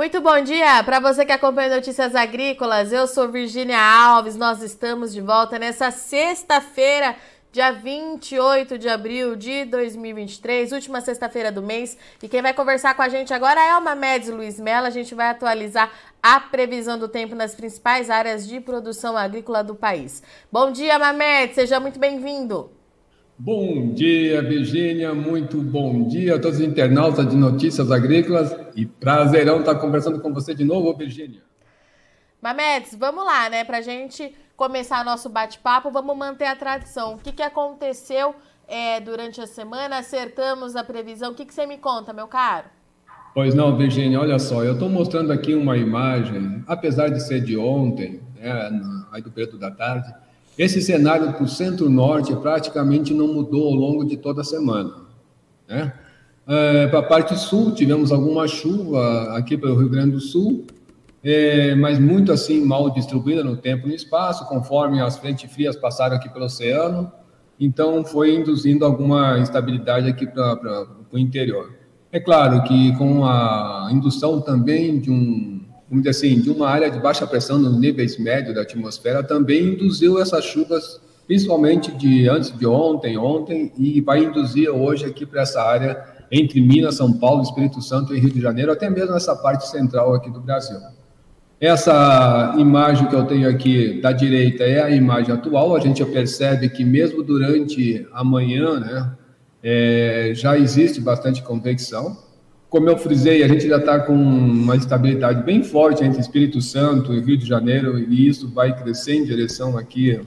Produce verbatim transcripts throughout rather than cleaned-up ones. Muito bom dia para você que acompanha Notícias Agrícolas. Eu sou Virgínia Alves, nós estamos de volta nessa sexta-feira, dia vinte e oito de abril de dois mil e vinte e três, última sexta-feira do mês. E quem vai conversar com a gente agora é o Mamedes Luiz Mello. A gente vai atualizar a previsão do tempo nas principais áreas de produção agrícola do país. Bom dia, Mamedes, seja muito bem-vindo. Bom dia, Virgínia, muito bom dia a todos os internautas de Notícias Agrícolas e prazerão estar conversando com você de novo, Virgínia. Mamedes, vamos lá, né, para a gente começar nosso bate-papo, vamos manter a tradição. O que, que aconteceu é, durante a semana? Acertamos a previsão. O que, que você me conta, meu caro? Pois não, Virgínia, olha só, eu estou mostrando aqui uma imagem, apesar de ser de ontem, né, aí do período da tarde. Esse cenário para o centro-norte praticamente não mudou ao longo de toda a semana, né? É, para a parte sul, tivemos alguma chuva aqui pelo Rio Grande do Sul, é, mas muito assim mal distribuída no tempo e no espaço, conforme as frentes frias passaram aqui pelo oceano, então foi induzindo alguma instabilidade aqui para o interior. É claro que com a indução também de um Vamos dizer assim, de uma área de baixa pressão nos níveis médios da atmosfera, também induziu essas chuvas, principalmente de antes de ontem, ontem, e vai induzir hoje aqui para essa área entre Minas, São Paulo, Espírito Santo e Rio de Janeiro, até mesmo nessa parte central aqui do Brasil. Essa imagem que eu tenho aqui da direita é a imagem atual, a gente percebe que mesmo durante a manhã, né, é, já existe bastante convecção. Como eu frisei, a gente já está com uma estabilidade bem forte entre Espírito Santo e Rio de Janeiro, e isso vai crescer em direção aqui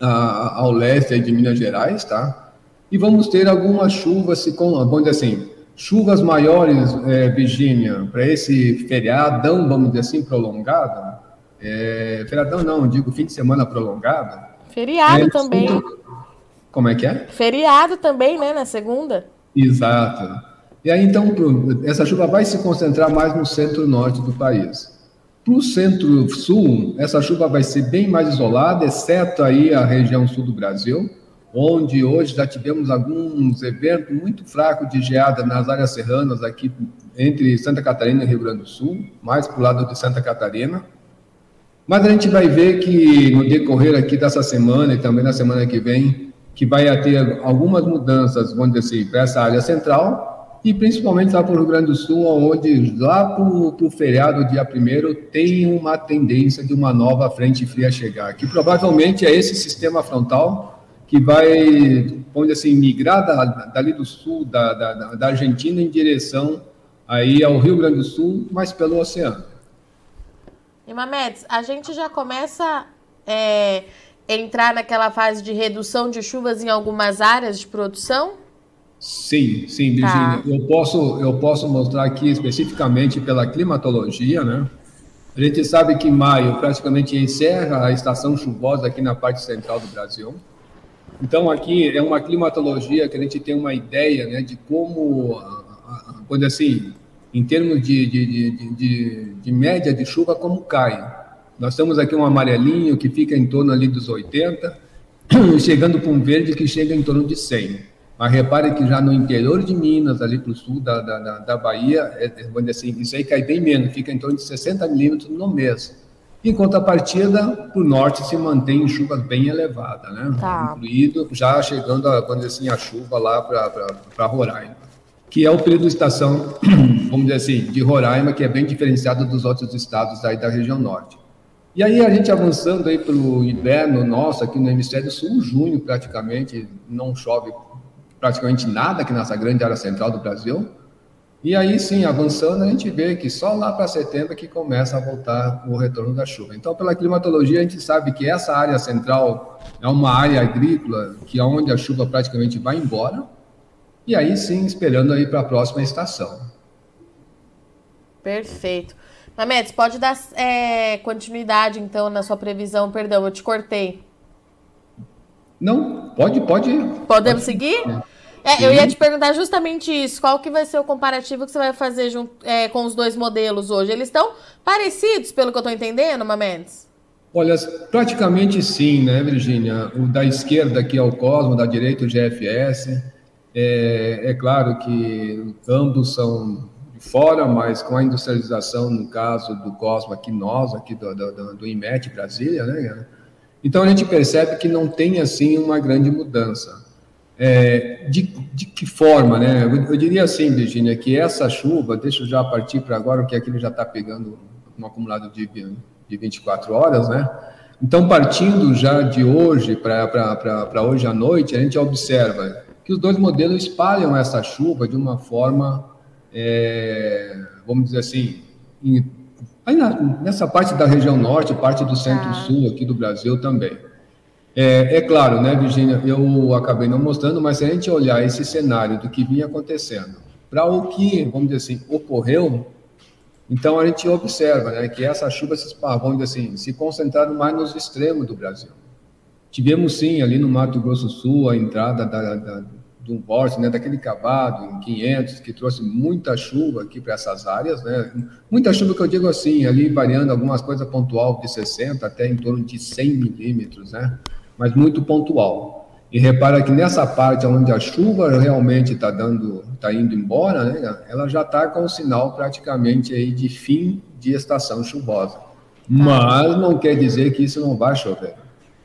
a, ao leste de Minas Gerais, tá? E vamos ter algumas chuvas, vamos dizer assim, chuvas maiores, é, Virgínia, para esse feriadão, vamos dizer assim, prolongado. É, feriadão não, digo fim de semana prolongado. Feriado é, também. Como é que é? Feriado também, né, na segunda. Exato. E aí, então, essa chuva vai se concentrar mais no centro-norte do país. Para o centro-sul, essa chuva vai ser bem mais isolada, exceto aí a região sul do Brasil, onde hoje já tivemos alguns eventos muito fracos de geada nas áreas serranas aqui entre Santa Catarina e Rio Grande do Sul, mais para o lado de Santa Catarina. Mas a gente vai ver que no decorrer aqui dessa semana e também na semana que vem, que vai ter algumas mudanças, vamos dizer assim, para essa área central, e principalmente lá para o Rio Grande do Sul, onde lá para o feriado dia primeiro tem uma tendência de uma nova frente fria chegar, que provavelmente é esse sistema frontal que vai, onde assim, migrar da, dali do sul, da, da, da Argentina, em direção aí ao Rio Grande do Sul, mas pelo oceano. E Mamedes, a gente já começa é, entrar naquela fase de redução de chuvas em algumas áreas de produção? Sim, sim, Virgínia. Tá. Eu posso, eu posso mostrar aqui especificamente pela climatologia, né? A gente sabe que maio praticamente encerra a estação chuvosa aqui na parte central do Brasil. Então, aqui é uma climatologia que a gente tem uma ideia, né, de como, quando assim, em termos de, de, de, de, de média de chuva, como cai. Nós temos aqui um amarelinho que fica em torno ali dos oitenta, chegando para um verde que chega em torno de cem. Mas repare que já no interior de Minas, ali para o sul da, da, da Bahia, é, assim, isso aí cai bem menos, fica em torno de sessenta milímetros no mês. Em contrapartida, para o norte se mantém chuvas bem elevadas, né? Tá. Incluído, já chegando a, assim, a chuva lá para Roraima, que é o período de estação, vamos dizer assim, de Roraima, que é bem diferenciado dos outros estados aí da região norte. E aí a gente avançando aí pelo inverno nosso, aqui no hemisfério sul, junho praticamente, não chove praticamente nada aqui nessa grande área central do Brasil, e aí sim, avançando, a gente vê que só lá para setembro que começa a voltar o retorno da chuva. Então, pela climatologia, a gente sabe que essa área central é uma área agrícola, que é onde a chuva praticamente vai embora, e aí sim, esperando aí para a próxima estação. Perfeito. Mamedes, pode dar é, continuidade, então, na sua previsão, perdão, eu te cortei. Não, pode, pode. Podemos pode. seguir? É, eu ia te perguntar justamente isso, qual que vai ser o comparativo que você vai fazer junto, é, com os dois modelos hoje? Eles estão parecidos, pelo que eu estou entendendo, Mamedes? Olha, praticamente sim, né, Virgínia? O da esquerda aqui é o Cosmo, da direita o G F S. É, é claro que ambos são, fora, mas com a industrialização, no caso do Cosmo, aqui nós, aqui do, do, do Inmet, Brasília, né? Então, a gente percebe que não tem, assim, uma grande mudança. É, de, de que forma, né? Eu, eu diria assim, Virgínia, que essa chuva, deixa eu já partir para agora, porque aqui ele já está pegando um acumulado de, de vinte e quatro horas, né? Então, partindo já de hoje para hoje à noite, a gente observa que os dois modelos espalham essa chuva de uma forma, é, vamos dizer assim, em, aí na, nessa parte da região norte, parte do centro-sul aqui do Brasil também. É, é claro, né, Virgínia, eu acabei não mostrando, mas se a gente olhar esse cenário do que vinha acontecendo para o que, vamos dizer assim, ocorreu, então a gente observa, né, que essa chuva se esparrou, vamos dizer assim, se concentraram mais nos extremos do Brasil. Tivemos, sim, ali no Mato Grosso do Sul, a entrada da, da, de um vórtice, né, daquele cavado, em quinhentos, que trouxe muita chuva aqui para essas áreas, né, muita chuva que eu digo assim, ali variando algumas coisas pontual de sessenta até em torno de cem milímetros, né, mas muito pontual. E repara que nessa parte onde a chuva realmente está dando, está indo embora, né, ela já está com o sinal praticamente aí de fim de estação chuvosa. Mas não quer dizer que isso não vai chover,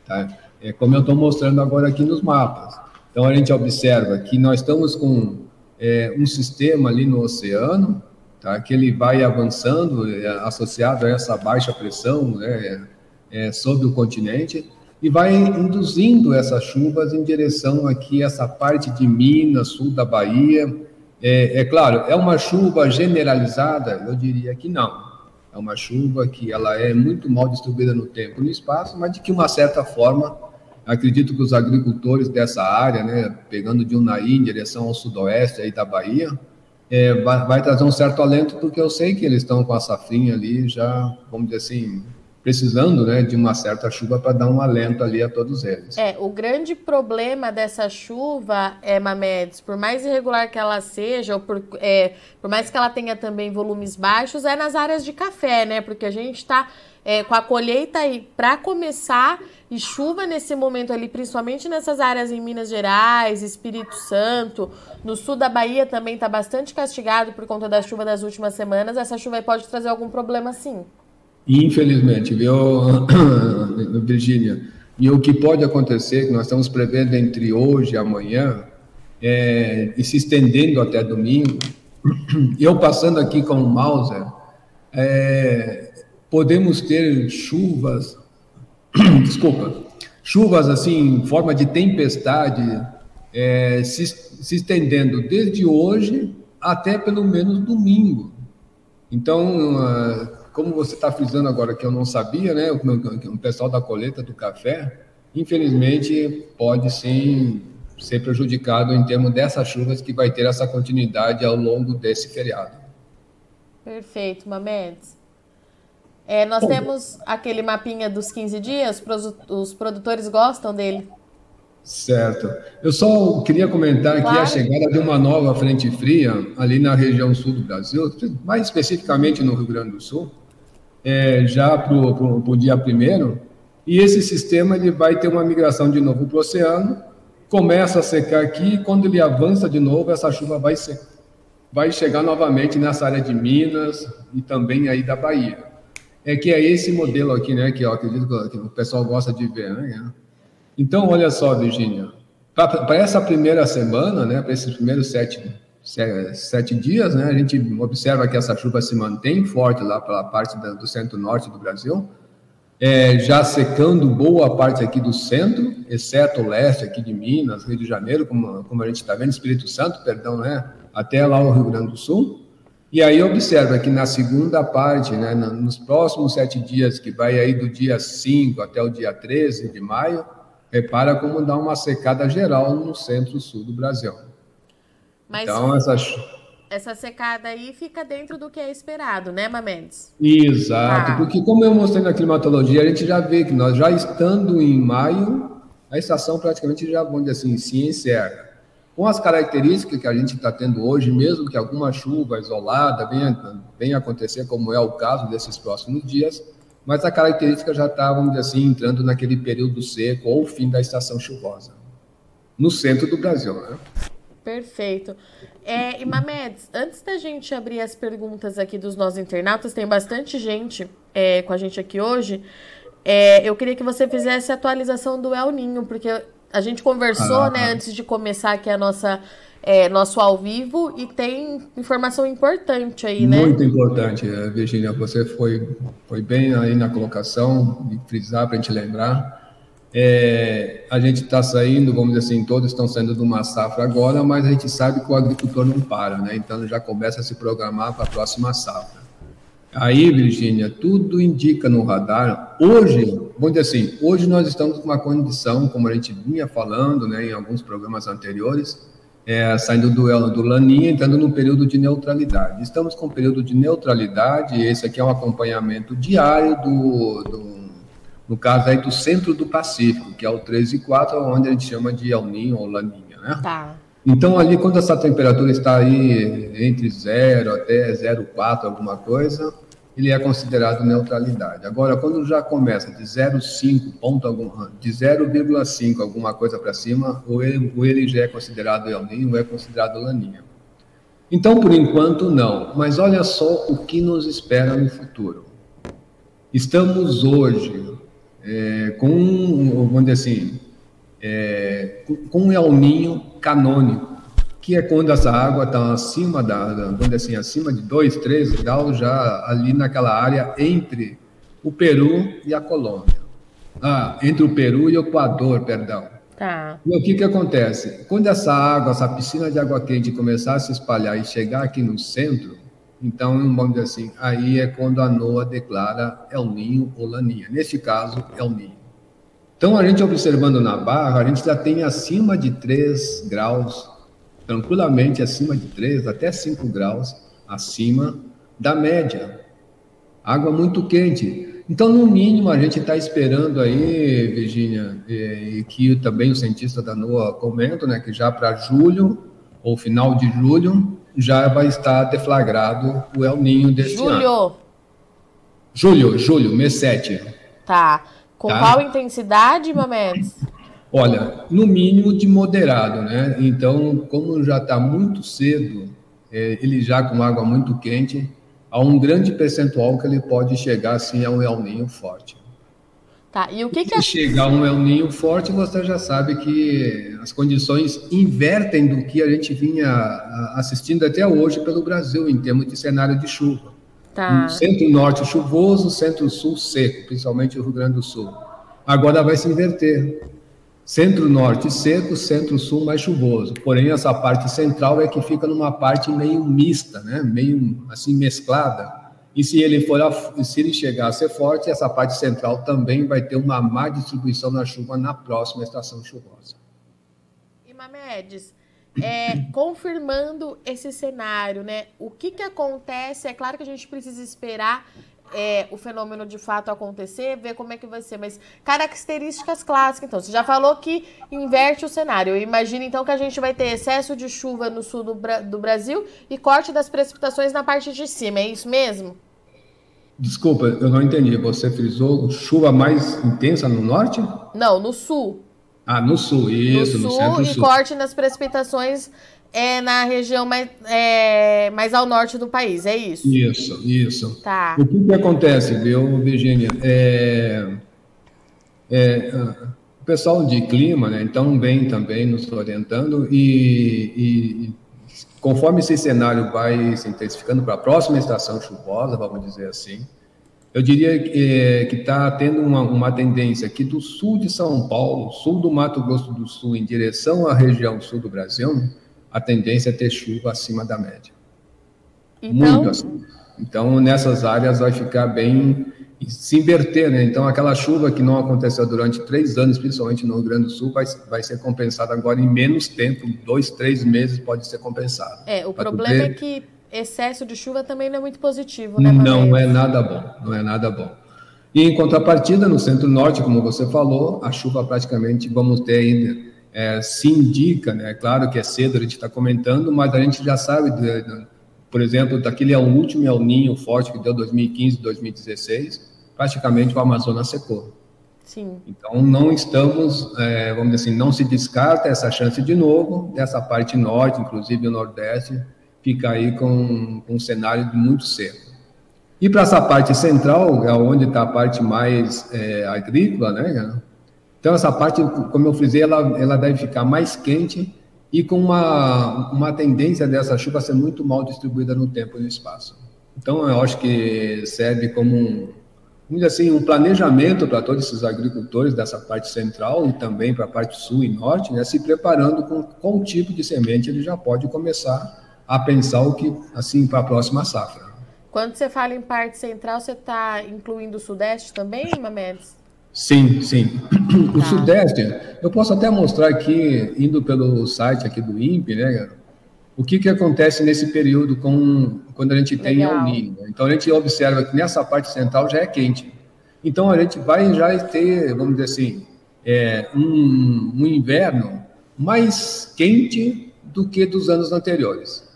tá? É como eu estou mostrando agora aqui nos mapas. Então, a gente observa que nós estamos com é, um sistema ali no oceano, tá, que ele vai avançando, é, associado a essa baixa pressão, né, é, sobre o continente, e vai induzindo essas chuvas em direção aqui, essa parte de Minas, sul da Bahia. É, é claro, é uma chuva generalizada? Eu diria que não. É uma chuva que ela é muito mal distribuída no tempo e no espaço, mas de que, uma certa forma, acredito que os agricultores dessa área, né, pegando de Unai em direção ao sudoeste aí da Bahia, é, vai, vai trazer um certo alento, porque eu sei que eles estão com a safrinha ali já, vamos dizer assim, precisando, né, de uma certa chuva para dar um alento ali a todos eles. É, o grande problema dessa chuva, é, Mamedes, por mais irregular que ela seja, ou por, é, por mais que ela tenha também volumes baixos, é nas áreas de café, né? Porque a gente está é, com a colheita aí para começar, e chuva nesse momento ali, principalmente nessas áreas em Minas Gerais, Espírito Santo, no sul da Bahia também está bastante castigado por conta da chuva das últimas semanas. Essa chuva aí pode trazer algum problema, sim. Infelizmente, viu, Virgínia? E o que pode acontecer, que nós estamos prevendo entre hoje e amanhã, é, e se estendendo até domingo, eu passando aqui com o Mauser, é, podemos ter chuvas, desculpa, chuvas assim, em forma de tempestade, é, se, se estendendo desde hoje até pelo menos domingo. Então, a, como você está frisando agora, que eu não sabia, né, o pessoal da colheita do café, infelizmente, pode sim ser prejudicado em termos dessas chuvas, que vai ter essa continuidade ao longo desse feriado. Perfeito, Mamedes. É, nós Bom, temos aquele mapinha dos quinze dias, os produtores gostam dele. Certo. Eu só queria comentar aqui, claro, a chegada de uma nova frente fria ali na região sul do Brasil, mais especificamente no Rio Grande do Sul, é, já para o dia primeiro, e esse sistema ele vai ter uma migração de novo para o oceano, começa a secar aqui, e quando ele avança de novo, essa chuva vai, ser, vai chegar novamente nessa área de Minas e também aí da Bahia. É que é esse modelo aqui, né, que eu acredito que o pessoal gosta de ver, né? Então, olha só, Virgínia, para essa primeira semana, né, para esses primeiros sete, sete dias, né, a gente observa que essa chuva se mantém forte lá pela parte da, do centro-norte do Brasil, é, já secando boa parte aqui do centro, exceto o leste aqui de Minas, Rio de Janeiro, como, como a gente está vendo, Espírito Santo, perdão, né, até lá o Rio Grande do Sul. E aí observa que na segunda parte, né, nos próximos sete dias, que vai aí do dia cinco até o dia treze de maio, repara como dá uma secada geral no centro-sul do Brasil. Mas então, essa... essa secada aí fica dentro do que é esperado, né, Mamedes? Exato, ah. porque como eu mostrei na climatologia, a gente já vê que nós já estando em maio, a estação praticamente já, vamos dizer assim, se encerra. Com as características que a gente está tendo hoje, mesmo que alguma chuva isolada venha, venha acontecer, como é o caso desses próximos dias, mas a característica já está, vamos dizer assim, entrando naquele período seco ou fim da estação chuvosa, no centro do Brasil, né? Perfeito. É, e Mamedes, antes da gente abrir as perguntas aqui dos nossos internautas, tem bastante gente é, com a gente aqui hoje, é, eu queria que você fizesse a atualização do El Niño, porque a gente conversou ah, né, ah. antes de começar aqui a nossa, é, nosso ao vivo, e tem informação importante aí, né? Muito importante, Virgínia, você foi, foi bem aí na colocação, de frisar para a gente lembrar. É, a gente está saindo, vamos dizer assim, todos estão saindo de uma safra agora, mas a gente sabe que o agricultor não para, né? Então ele já começa a se programar para a próxima safra. Aí, Virgínia, tudo indica no radar. Hoje, vamos dizer assim, hoje nós estamos com uma condição, como a gente vinha falando, né, em alguns programas anteriores, é, saindo do El Niño, do La Niña, entrando num período de neutralidade. Estamos com um período de neutralidade, e esse aqui é um acompanhamento diário do... do no caso aí do centro do Pacífico, que é o treze e quatro, onde a gente chama de El Niño ou La Niña, né? Tá. Então, ali, quando essa temperatura está aí entre zero até zero vírgula quatro, alguma coisa, ele é considerado neutralidade. Agora, quando já começa de zero vírgula cinco alguma coisa para cima, ou ele, ou ele já é considerado El Niño ou é considerado La Niña. Então, por enquanto, não. Mas olha só o que nos espera no futuro. Estamos hoje... É, com, vamos dizer assim, é, com um El Niño canônico, que é quando essa água está acima da, da, vamos dizer assim, acima de dois, três graus, já ali naquela área entre o Peru e a Colômbia. Ah, entre o Peru e o Equador, perdão. Tá. E o que que acontece? Quando essa água, essa piscina de água quente começar a se espalhar e chegar aqui no centro, então, vamos dizer assim, aí é quando a NOAA declara El Niño ou La Niña. Neste caso, El Niño. Então, a gente observando na barra, a gente já tem acima de três graus, tranquilamente acima de três, até cinco graus, acima da média. Água muito quente. Então, no mínimo, a gente está esperando aí, Virgínia, e, e que também o cientista da NOAA comenta, né, que já para julho, ou final de julho, já vai estar deflagrado o El Niño deste julho. ano. Julho? Julho, julho, mês sete. Tá. Com tá? qual intensidade, Mamedes? Olha, no mínimo de moderado, né? Então, como já está muito cedo, é, ele já com água muito quente, há um grande percentual que ele pode chegar, assim, a um El Niño forte. Tá, e o que que... Se chegar um El Niño forte, você já sabe que as condições invertem do que a gente vinha assistindo até hoje pelo Brasil, em termos de cenário de chuva. Tá. Centro-norte chuvoso, centro-sul seco, principalmente o Rio Grande do Sul. Agora vai se inverter. Centro-norte seco, centro-sul mais chuvoso. Porém, essa parte central é que fica numa parte meio mista, né? Meio assim mesclada. E se ele, for a, se ele chegar a ser forte, essa parte central também vai ter uma má distribuição na chuva na próxima estação chuvosa. E Mamedes, é, confirmando esse cenário, né? O que que acontece? É claro que a gente precisa esperar é, o fenômeno de fato acontecer, ver como é que vai ser, mas características clássicas, então. Você já falou que inverte o cenário. Imagina, então, que a gente vai ter excesso de chuva no sul do, do Brasil e corte das precipitações na parte de cima, é isso mesmo? Desculpa, eu não entendi. Você frisou chuva mais intensa no norte? Não, no sul. Ah, no sul, isso, no, no centro-sul. E sul. Corte nas precipitações é, na região mais, é, mais ao norte do país, é isso? Isso, isso. Tá. O que que acontece, viu, Virgínia? É, é, o pessoal de clima, né, então vem também nos orientando e... e conforme esse cenário vai se intensificando para a próxima estação chuvosa, vamos dizer assim, eu diria que está tendo uma, uma tendência aqui do sul de São Paulo, sul do Mato Grosso do Sul, em direção à região sul do Brasil, a tendência é ter chuva acima da média. Então... Muito acima. Então, nessas áreas vai ficar bem... se inverter, né? Então, aquela chuva que não aconteceu durante três anos, principalmente no Rio Grande do Sul, vai, vai ser compensada agora em menos tempo, dois, três meses pode ser compensada. É, o pra problema poder... é que excesso de chuva também não é muito positivo, né, Mamedes? Não é nada bom, não é nada bom. E em contrapartida, no centro-norte, como você falou, a chuva praticamente vamos ter ainda, é, se indica, né? Claro que é cedo, a gente está comentando, mas a gente já sabe... De, de, por exemplo, daquele último El Niño forte que deu dois mil e quinze, dois mil e dezesseis, praticamente o Amazonas secou. Sim. Então, não estamos, é, vamos dizer assim, não se descarta essa chance de novo, dessa parte norte, inclusive o nordeste, fica aí com, com um cenário muito seco. E para essa parte central, é onde está a parte mais é, agrícola, né? Então, essa parte, como eu frisei, ela, ela deve ficar mais quente e com uma, uma tendência dessa chuva ser muito mal distribuída no tempo e no espaço. Então, eu acho que serve como um, vamos dizer assim, um planejamento para todos esses agricultores dessa parte central e também para a parte sul e norte, né, se preparando com qual tipo de semente ele já pode começar a pensar o que, assim, para a próxima safra. Quando você fala em parte central, você está incluindo o sudeste também, Mamedes? Sim, sim. O tá. Sudeste, eu posso até mostrar aqui, indo pelo site aqui do INPE, né, o que, que acontece nesse período com, quando a gente tem El Niño. Então, a gente observa que nessa parte central já é quente. Então, a gente vai já ter, vamos dizer assim, é, um, um inverno mais quente do que dos anos anteriores.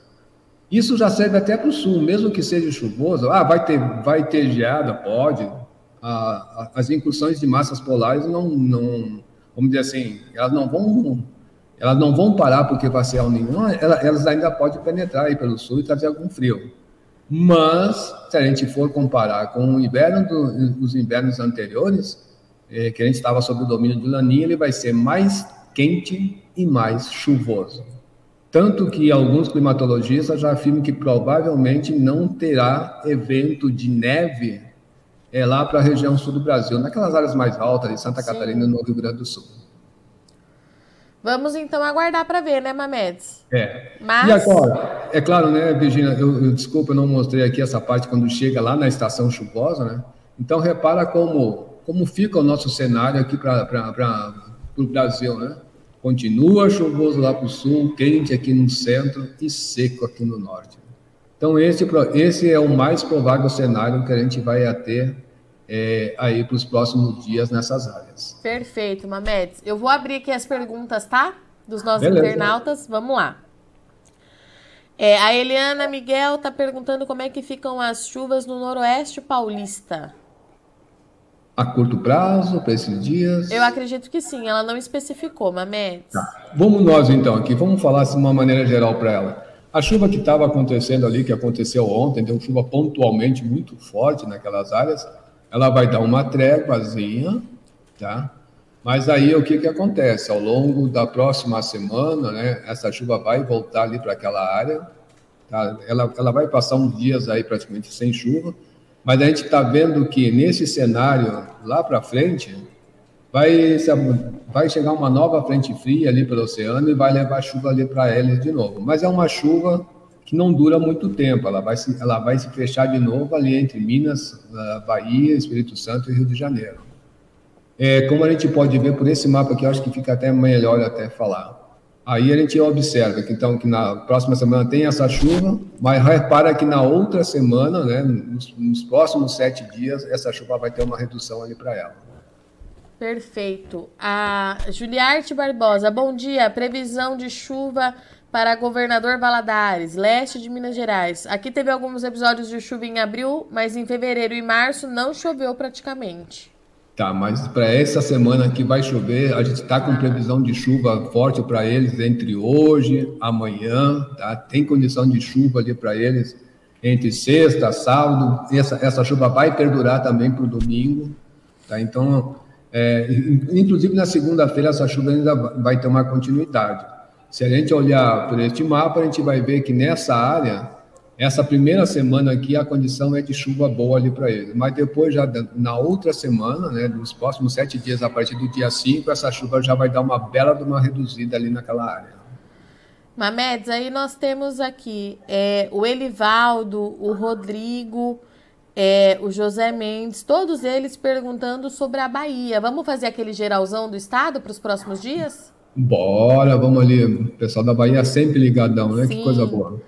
Isso já serve até para o sul, mesmo que seja chuvoso. Ah, vai ter, vai ter geada, pode... A, a, as incursões de massas polares não, não, vamos dizer assim, elas não vão, elas não vão parar porque vai ser El Niño, elas, elas ainda podem penetrar aí pelo sul e trazer algum frio. Mas, se a gente for comparar com o inverno do, os invernos anteriores, é, que a gente estava sob o domínio do La Niña, ele vai ser mais quente e mais chuvoso. Tanto que alguns climatologistas já afirmam que provavelmente não terá evento de neve é lá para a região sul do Brasil, naquelas áreas mais altas de Santa Sim. Catarina e no Rio Grande do Sul. Vamos, então, aguardar para ver, né, Mamedes? É. Mas... E agora, é claro, né, Virgínia, eu, eu, desculpa, eu não mostrei aqui essa parte quando chega lá na estação chuvosa, né? Então, repara como, como fica o nosso cenário aqui para o Brasil, né? Continua chuvoso lá para o sul, quente aqui no centro e seco aqui no norte. Então, esse, esse é o mais provável cenário que a gente vai ter é, aí para os próximos dias nessas áreas. Perfeito, Mamedes. Eu vou abrir aqui as perguntas, tá? Dos nossos Beleza. internautas. Vamos lá. É, a Eliana Miguel está perguntando como é que ficam as chuvas no noroeste paulista. A curto prazo, para esses dias? Eu acredito que sim. Ela não especificou, Mamedes. Tá. Vamos nós, então, aqui. Vamos falar de uma maneira geral para ela. A chuva que estava acontecendo ali, que aconteceu ontem, deu chuva pontualmente muito forte naquelas áreas, ela vai dar uma tréguazinha, tá? Mas aí o que, que acontece? Ao longo da próxima semana, né, essa chuva vai voltar ali para aquela área, tá? Ela, ela vai passar uns dias aí praticamente sem chuva, mas a gente está vendo que nesse cenário lá para frente, vai, vai chegar uma nova frente fria ali pelo oceano e vai levar chuva ali para ela de novo. Mas é uma chuva que não dura muito tempo, ela vai se, ela vai se fechar de novo ali entre Minas, Bahia, Espírito Santo e Rio de Janeiro. É, como a gente pode ver por esse mapa aqui, eu acho que fica até melhor até falar. Aí a gente observa que, então, que na próxima semana tem essa chuva, mas repara que na outra semana, né, nos, nos próximos sete dias, essa chuva vai ter uma redução ali para ela. Perfeito. A Juliarte Barbosa, bom dia. Previsão de chuva para Governador Valadares, leste de Minas Gerais. Aqui teve alguns episódios de chuva em abril, mas em fevereiro e março não choveu praticamente. Tá, mas para essa semana que vai chover, a gente está com previsão de chuva forte para eles entre hoje, amanhã, tá? Tem condição de chuva ali para eles entre sexta, sábado. Essa, essa chuva vai perdurar também para o domingo, tá? Então... É, inclusive na segunda-feira essa chuva ainda vai ter uma continuidade. Se a gente olhar por este mapa, a gente vai ver que nessa área, essa primeira semana aqui, a condição é de chuva boa ali para ele. Mas depois, já na outra semana, né, nos próximos sete dias, a partir do dia cinco, essa chuva já vai dar uma bela de uma reduzida ali naquela área. Mamedes, aí nós temos aqui é, o Elivaldo, o Rodrigo... É, o José Mendes, todos eles perguntando sobre a Bahia. Vamos fazer aquele geralzão do estado para os próximos dias? Bora, vamos ali. O pessoal da Bahia sempre ligadão, né? Sim. Que coisa boa.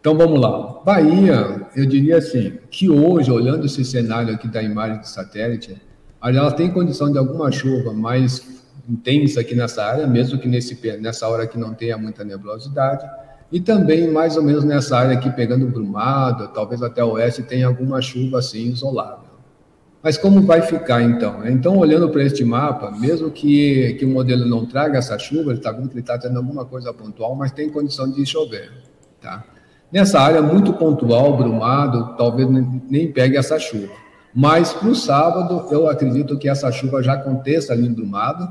Então, vamos lá. Bahia, eu diria assim, que hoje, olhando esse cenário aqui da imagem do satélite, ela tem condição de alguma chuva mais intensa aqui nessa área, mesmo que nesse, nessa hora que não tenha muita nebulosidade. E também, mais ou menos nessa área aqui, pegando Brumado, talvez até o oeste, tem alguma chuva assim isolada. Mas como vai ficar, então? Então, olhando para este mapa, mesmo que, que o modelo não traga essa chuva, ele está vendo que ele está tendo alguma coisa pontual, mas tem condição de chover, tá? Nessa área muito pontual, Brumado, talvez nem pegue essa chuva. Mas, para o sábado, eu acredito que essa chuva já aconteça ali em Brumado.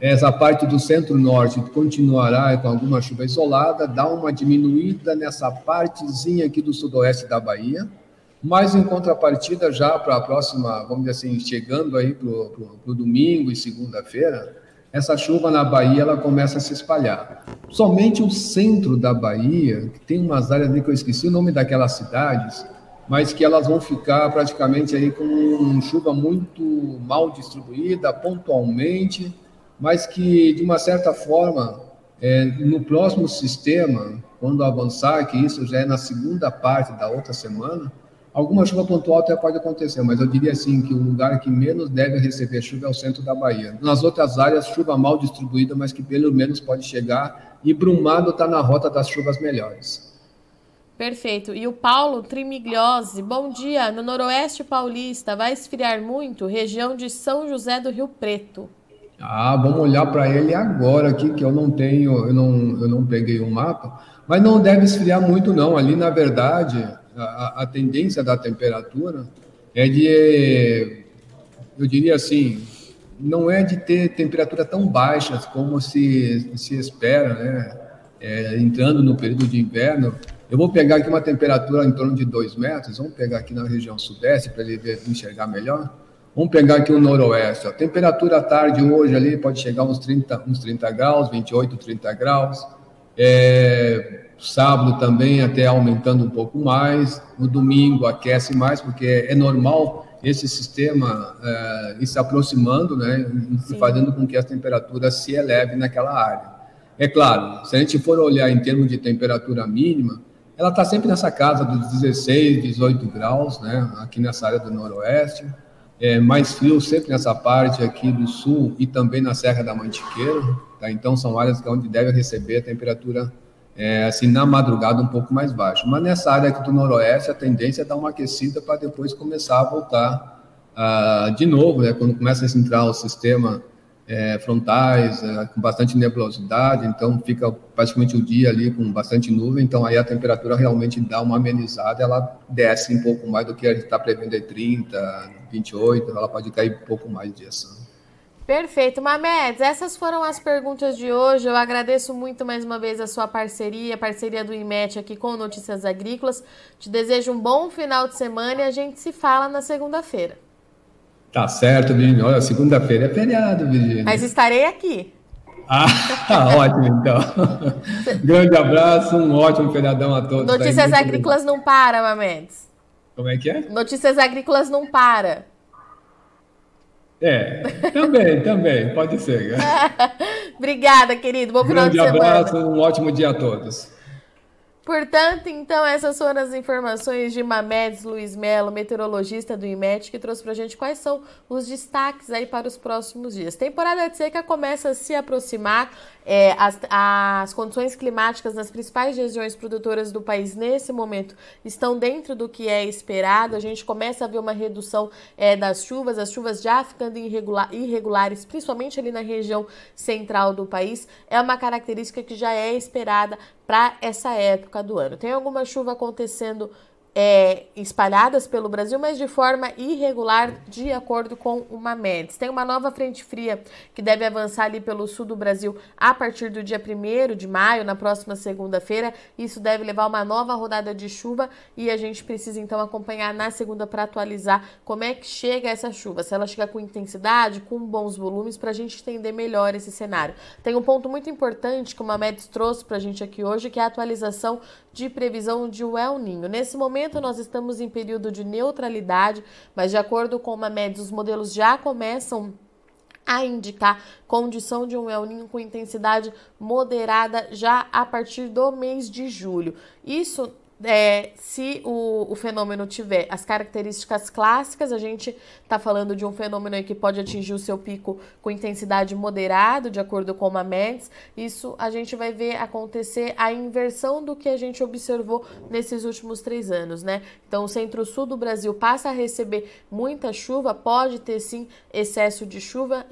Essa parte do centro-norte continuará com alguma chuva isolada, dá uma diminuída nessa partezinha aqui do sudoeste da Bahia, mas em contrapartida já para a próxima, vamos dizer assim, chegando aí para o domingo e segunda-feira, essa chuva na Bahia ela começa a se espalhar. Somente o centro da Bahia, que tem umas áreas ali que eu esqueci o nome daquelas cidades, mas que elas vão ficar praticamente aí com chuva muito mal distribuída, pontualmente, mas que, de uma certa forma, é, no próximo sistema, quando avançar, que isso já é na segunda parte da outra semana, alguma chuva pontual até pode acontecer, mas eu diria assim que o lugar que menos deve receber chuva é o centro da Bahia. Nas outras áreas, chuva mal distribuída, mas que pelo menos pode chegar, e Brumado está na rota das chuvas melhores. Perfeito. E o Paulo Trimigliose, bom dia. No noroeste paulista, vai esfriar muito? Região de São José do Rio Preto. Ah, vamos olhar para ele agora aqui, que eu não tenho, eu não, eu não peguei o mapa, mas não deve esfriar muito não, ali na verdade, a, a tendência da temperatura é de, eu diria assim, não é de ter temperatura tão baixas como se, se espera, né, é, entrando no período de inverno. Eu vou pegar aqui uma temperatura em torno de dois metros, vamos pegar aqui na região sudeste para ele ver, enxergar melhor. Vamos pegar aqui o noroeste. A temperatura à tarde hoje ali pode chegar uns trinta, uns trinta graus, vinte e oito, trinta graus. É, sábado também até aumentando um pouco mais. No domingo aquece mais, porque é normal esse sistema é, ir se aproximando, né, e fazendo com que a temperatura se eleve naquela área. É claro, se a gente for olhar em termos de temperatura mínima, ela está sempre nessa casa dos dezesseis, dezoito graus, né, aqui nessa área do noroeste. É, mais frio sempre nessa parte aqui do sul e também na Serra da Mantiqueira, tá? Então são áreas onde deve receber a temperatura é, assim, na madrugada um pouco mais baixa. Mas nessa área aqui do noroeste a tendência é dar uma aquecida para depois começar a voltar ah, de novo, né? Quando começa a entrar o sistema é, frontais, é, com bastante nebulosidade, então fica praticamente o dia ali com bastante nuvem, então aí a temperatura realmente dá uma amenizada, ela desce um pouco mais do que a gente está prevendo, é trinta, vinte e oito, ela pode cair um pouco mais disso. Perfeito, Mamedes, essas foram as perguntas de hoje, eu agradeço muito mais uma vez a sua parceria, a parceria do Inmet aqui com Notícias Agrícolas, te desejo um bom final de semana e a gente se fala na segunda-feira. Tá certo, Virgínia. Olha, segunda-feira é feriado, Virgínia. Mas estarei aqui. Ah, ótimo, então. Grande abraço, um ótimo feriadão a todos. Notícias Agrícolas não para, Mamedes. Como é que é? Notícias Agrícolas não para. É, também, também, pode ser. Obrigada, querido. Bom final de semana. Grande abraço, um ótimo dia a todos. Portanto, então, essas foram as informações de Mamedes Luiz Mello, meteorologista do Inmet, que trouxe pra gente quais são os destaques aí para os próximos dias. Temporada de seca começa a se aproximar, é, as, as condições climáticas nas principais regiões produtoras do país nesse momento estão dentro do que é esperado, a gente começa a ver uma redução é, das chuvas, as chuvas já ficando irregular, irregulares, principalmente ali na região central do país, é uma característica que já é esperada para essa época do ano. Tem alguma chuva acontecendo é, espalhadas pelo Brasil, mas de forma irregular, de acordo com o Mamedes. Tem uma nova frente fria que deve avançar ali pelo sul do Brasil a partir do dia primeiro de maio, na próxima segunda-feira. Isso deve levar uma nova rodada de chuva e a gente precisa então acompanhar na segunda para atualizar como é que chega essa chuva, se ela chega com intensidade, com bons volumes, para a gente entender melhor esse cenário. Tem um ponto muito importante que o Mamedes trouxe para a gente aqui hoje, que é a atualização de previsão de El Niño. Nesse momento nós estamos em período de neutralidade, mas de acordo com o Mamedes, os modelos já começam a indicar condição de um El Niño com intensidade moderada já a partir do mês de julho. Isso É, se o, o fenômeno tiver as características clássicas, a gente está falando de um fenômeno aí que pode atingir o seu pico com intensidade moderada, de acordo com o Mamedes. Isso a gente vai ver acontecer a inversão do que a gente observou nesses últimos três anos, né? Então, o centro-sul do Brasil passa a receber muita chuva, pode ter sim excesso de chuva,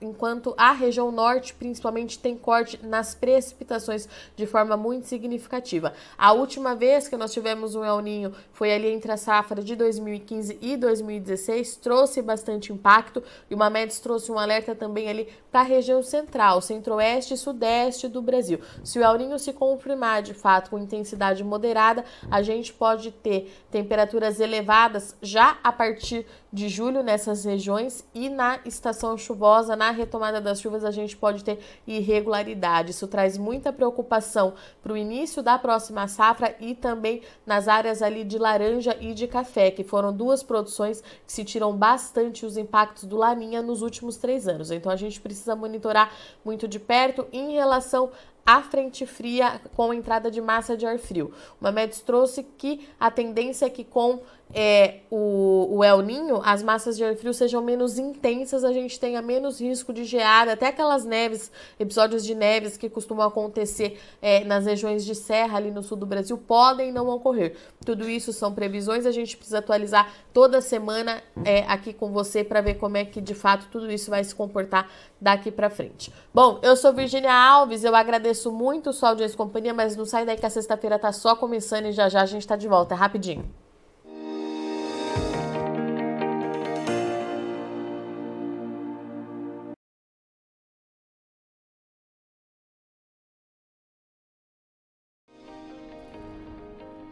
enquanto a região norte, principalmente, tem corte nas precipitações de forma muito significativa. A última vez que nós tivemos um El Niño foi ali entre a safra de dois mil e quinze e dois mil e dezesseis, trouxe bastante impacto, e o Mamedes trouxe um alerta também ali para a região central, centro-oeste e sudeste do Brasil. Se o El Niño se confirmar de fato com intensidade moderada, a gente pode ter temperaturas elevadas já a partir de julho nessas regiões, e na estação chuvosa, na retomada das chuvas, a gente pode ter irregularidade. Isso traz muita preocupação para o início da próxima safra e também nas áreas ali de laranja e de café, que foram duas produções que se tiram bastante os impactos do La Niña nos últimos três anos. Então a gente precisa monitorar muito de perto em relação a frente fria com entrada de massa de ar frio. O Mamedes trouxe que a tendência é que com é, o, o El Niño as massas de ar frio sejam menos intensas, a gente tenha menos risco de geada, até aquelas neves, episódios de neves que costumam acontecer é, nas regiões de serra ali no sul do Brasil, podem não ocorrer. Tudo isso são previsões, a gente precisa atualizar toda semana é, aqui com você para ver como é que de fato tudo isso vai se comportar daqui para frente. Bom, eu sou Virgínia Alves, eu agradeço Agradeço muito sua audiência e companhia, mas não sai daí que a sexta-feira tá só começando e já já a gente tá de volta, é rapidinho.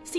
Se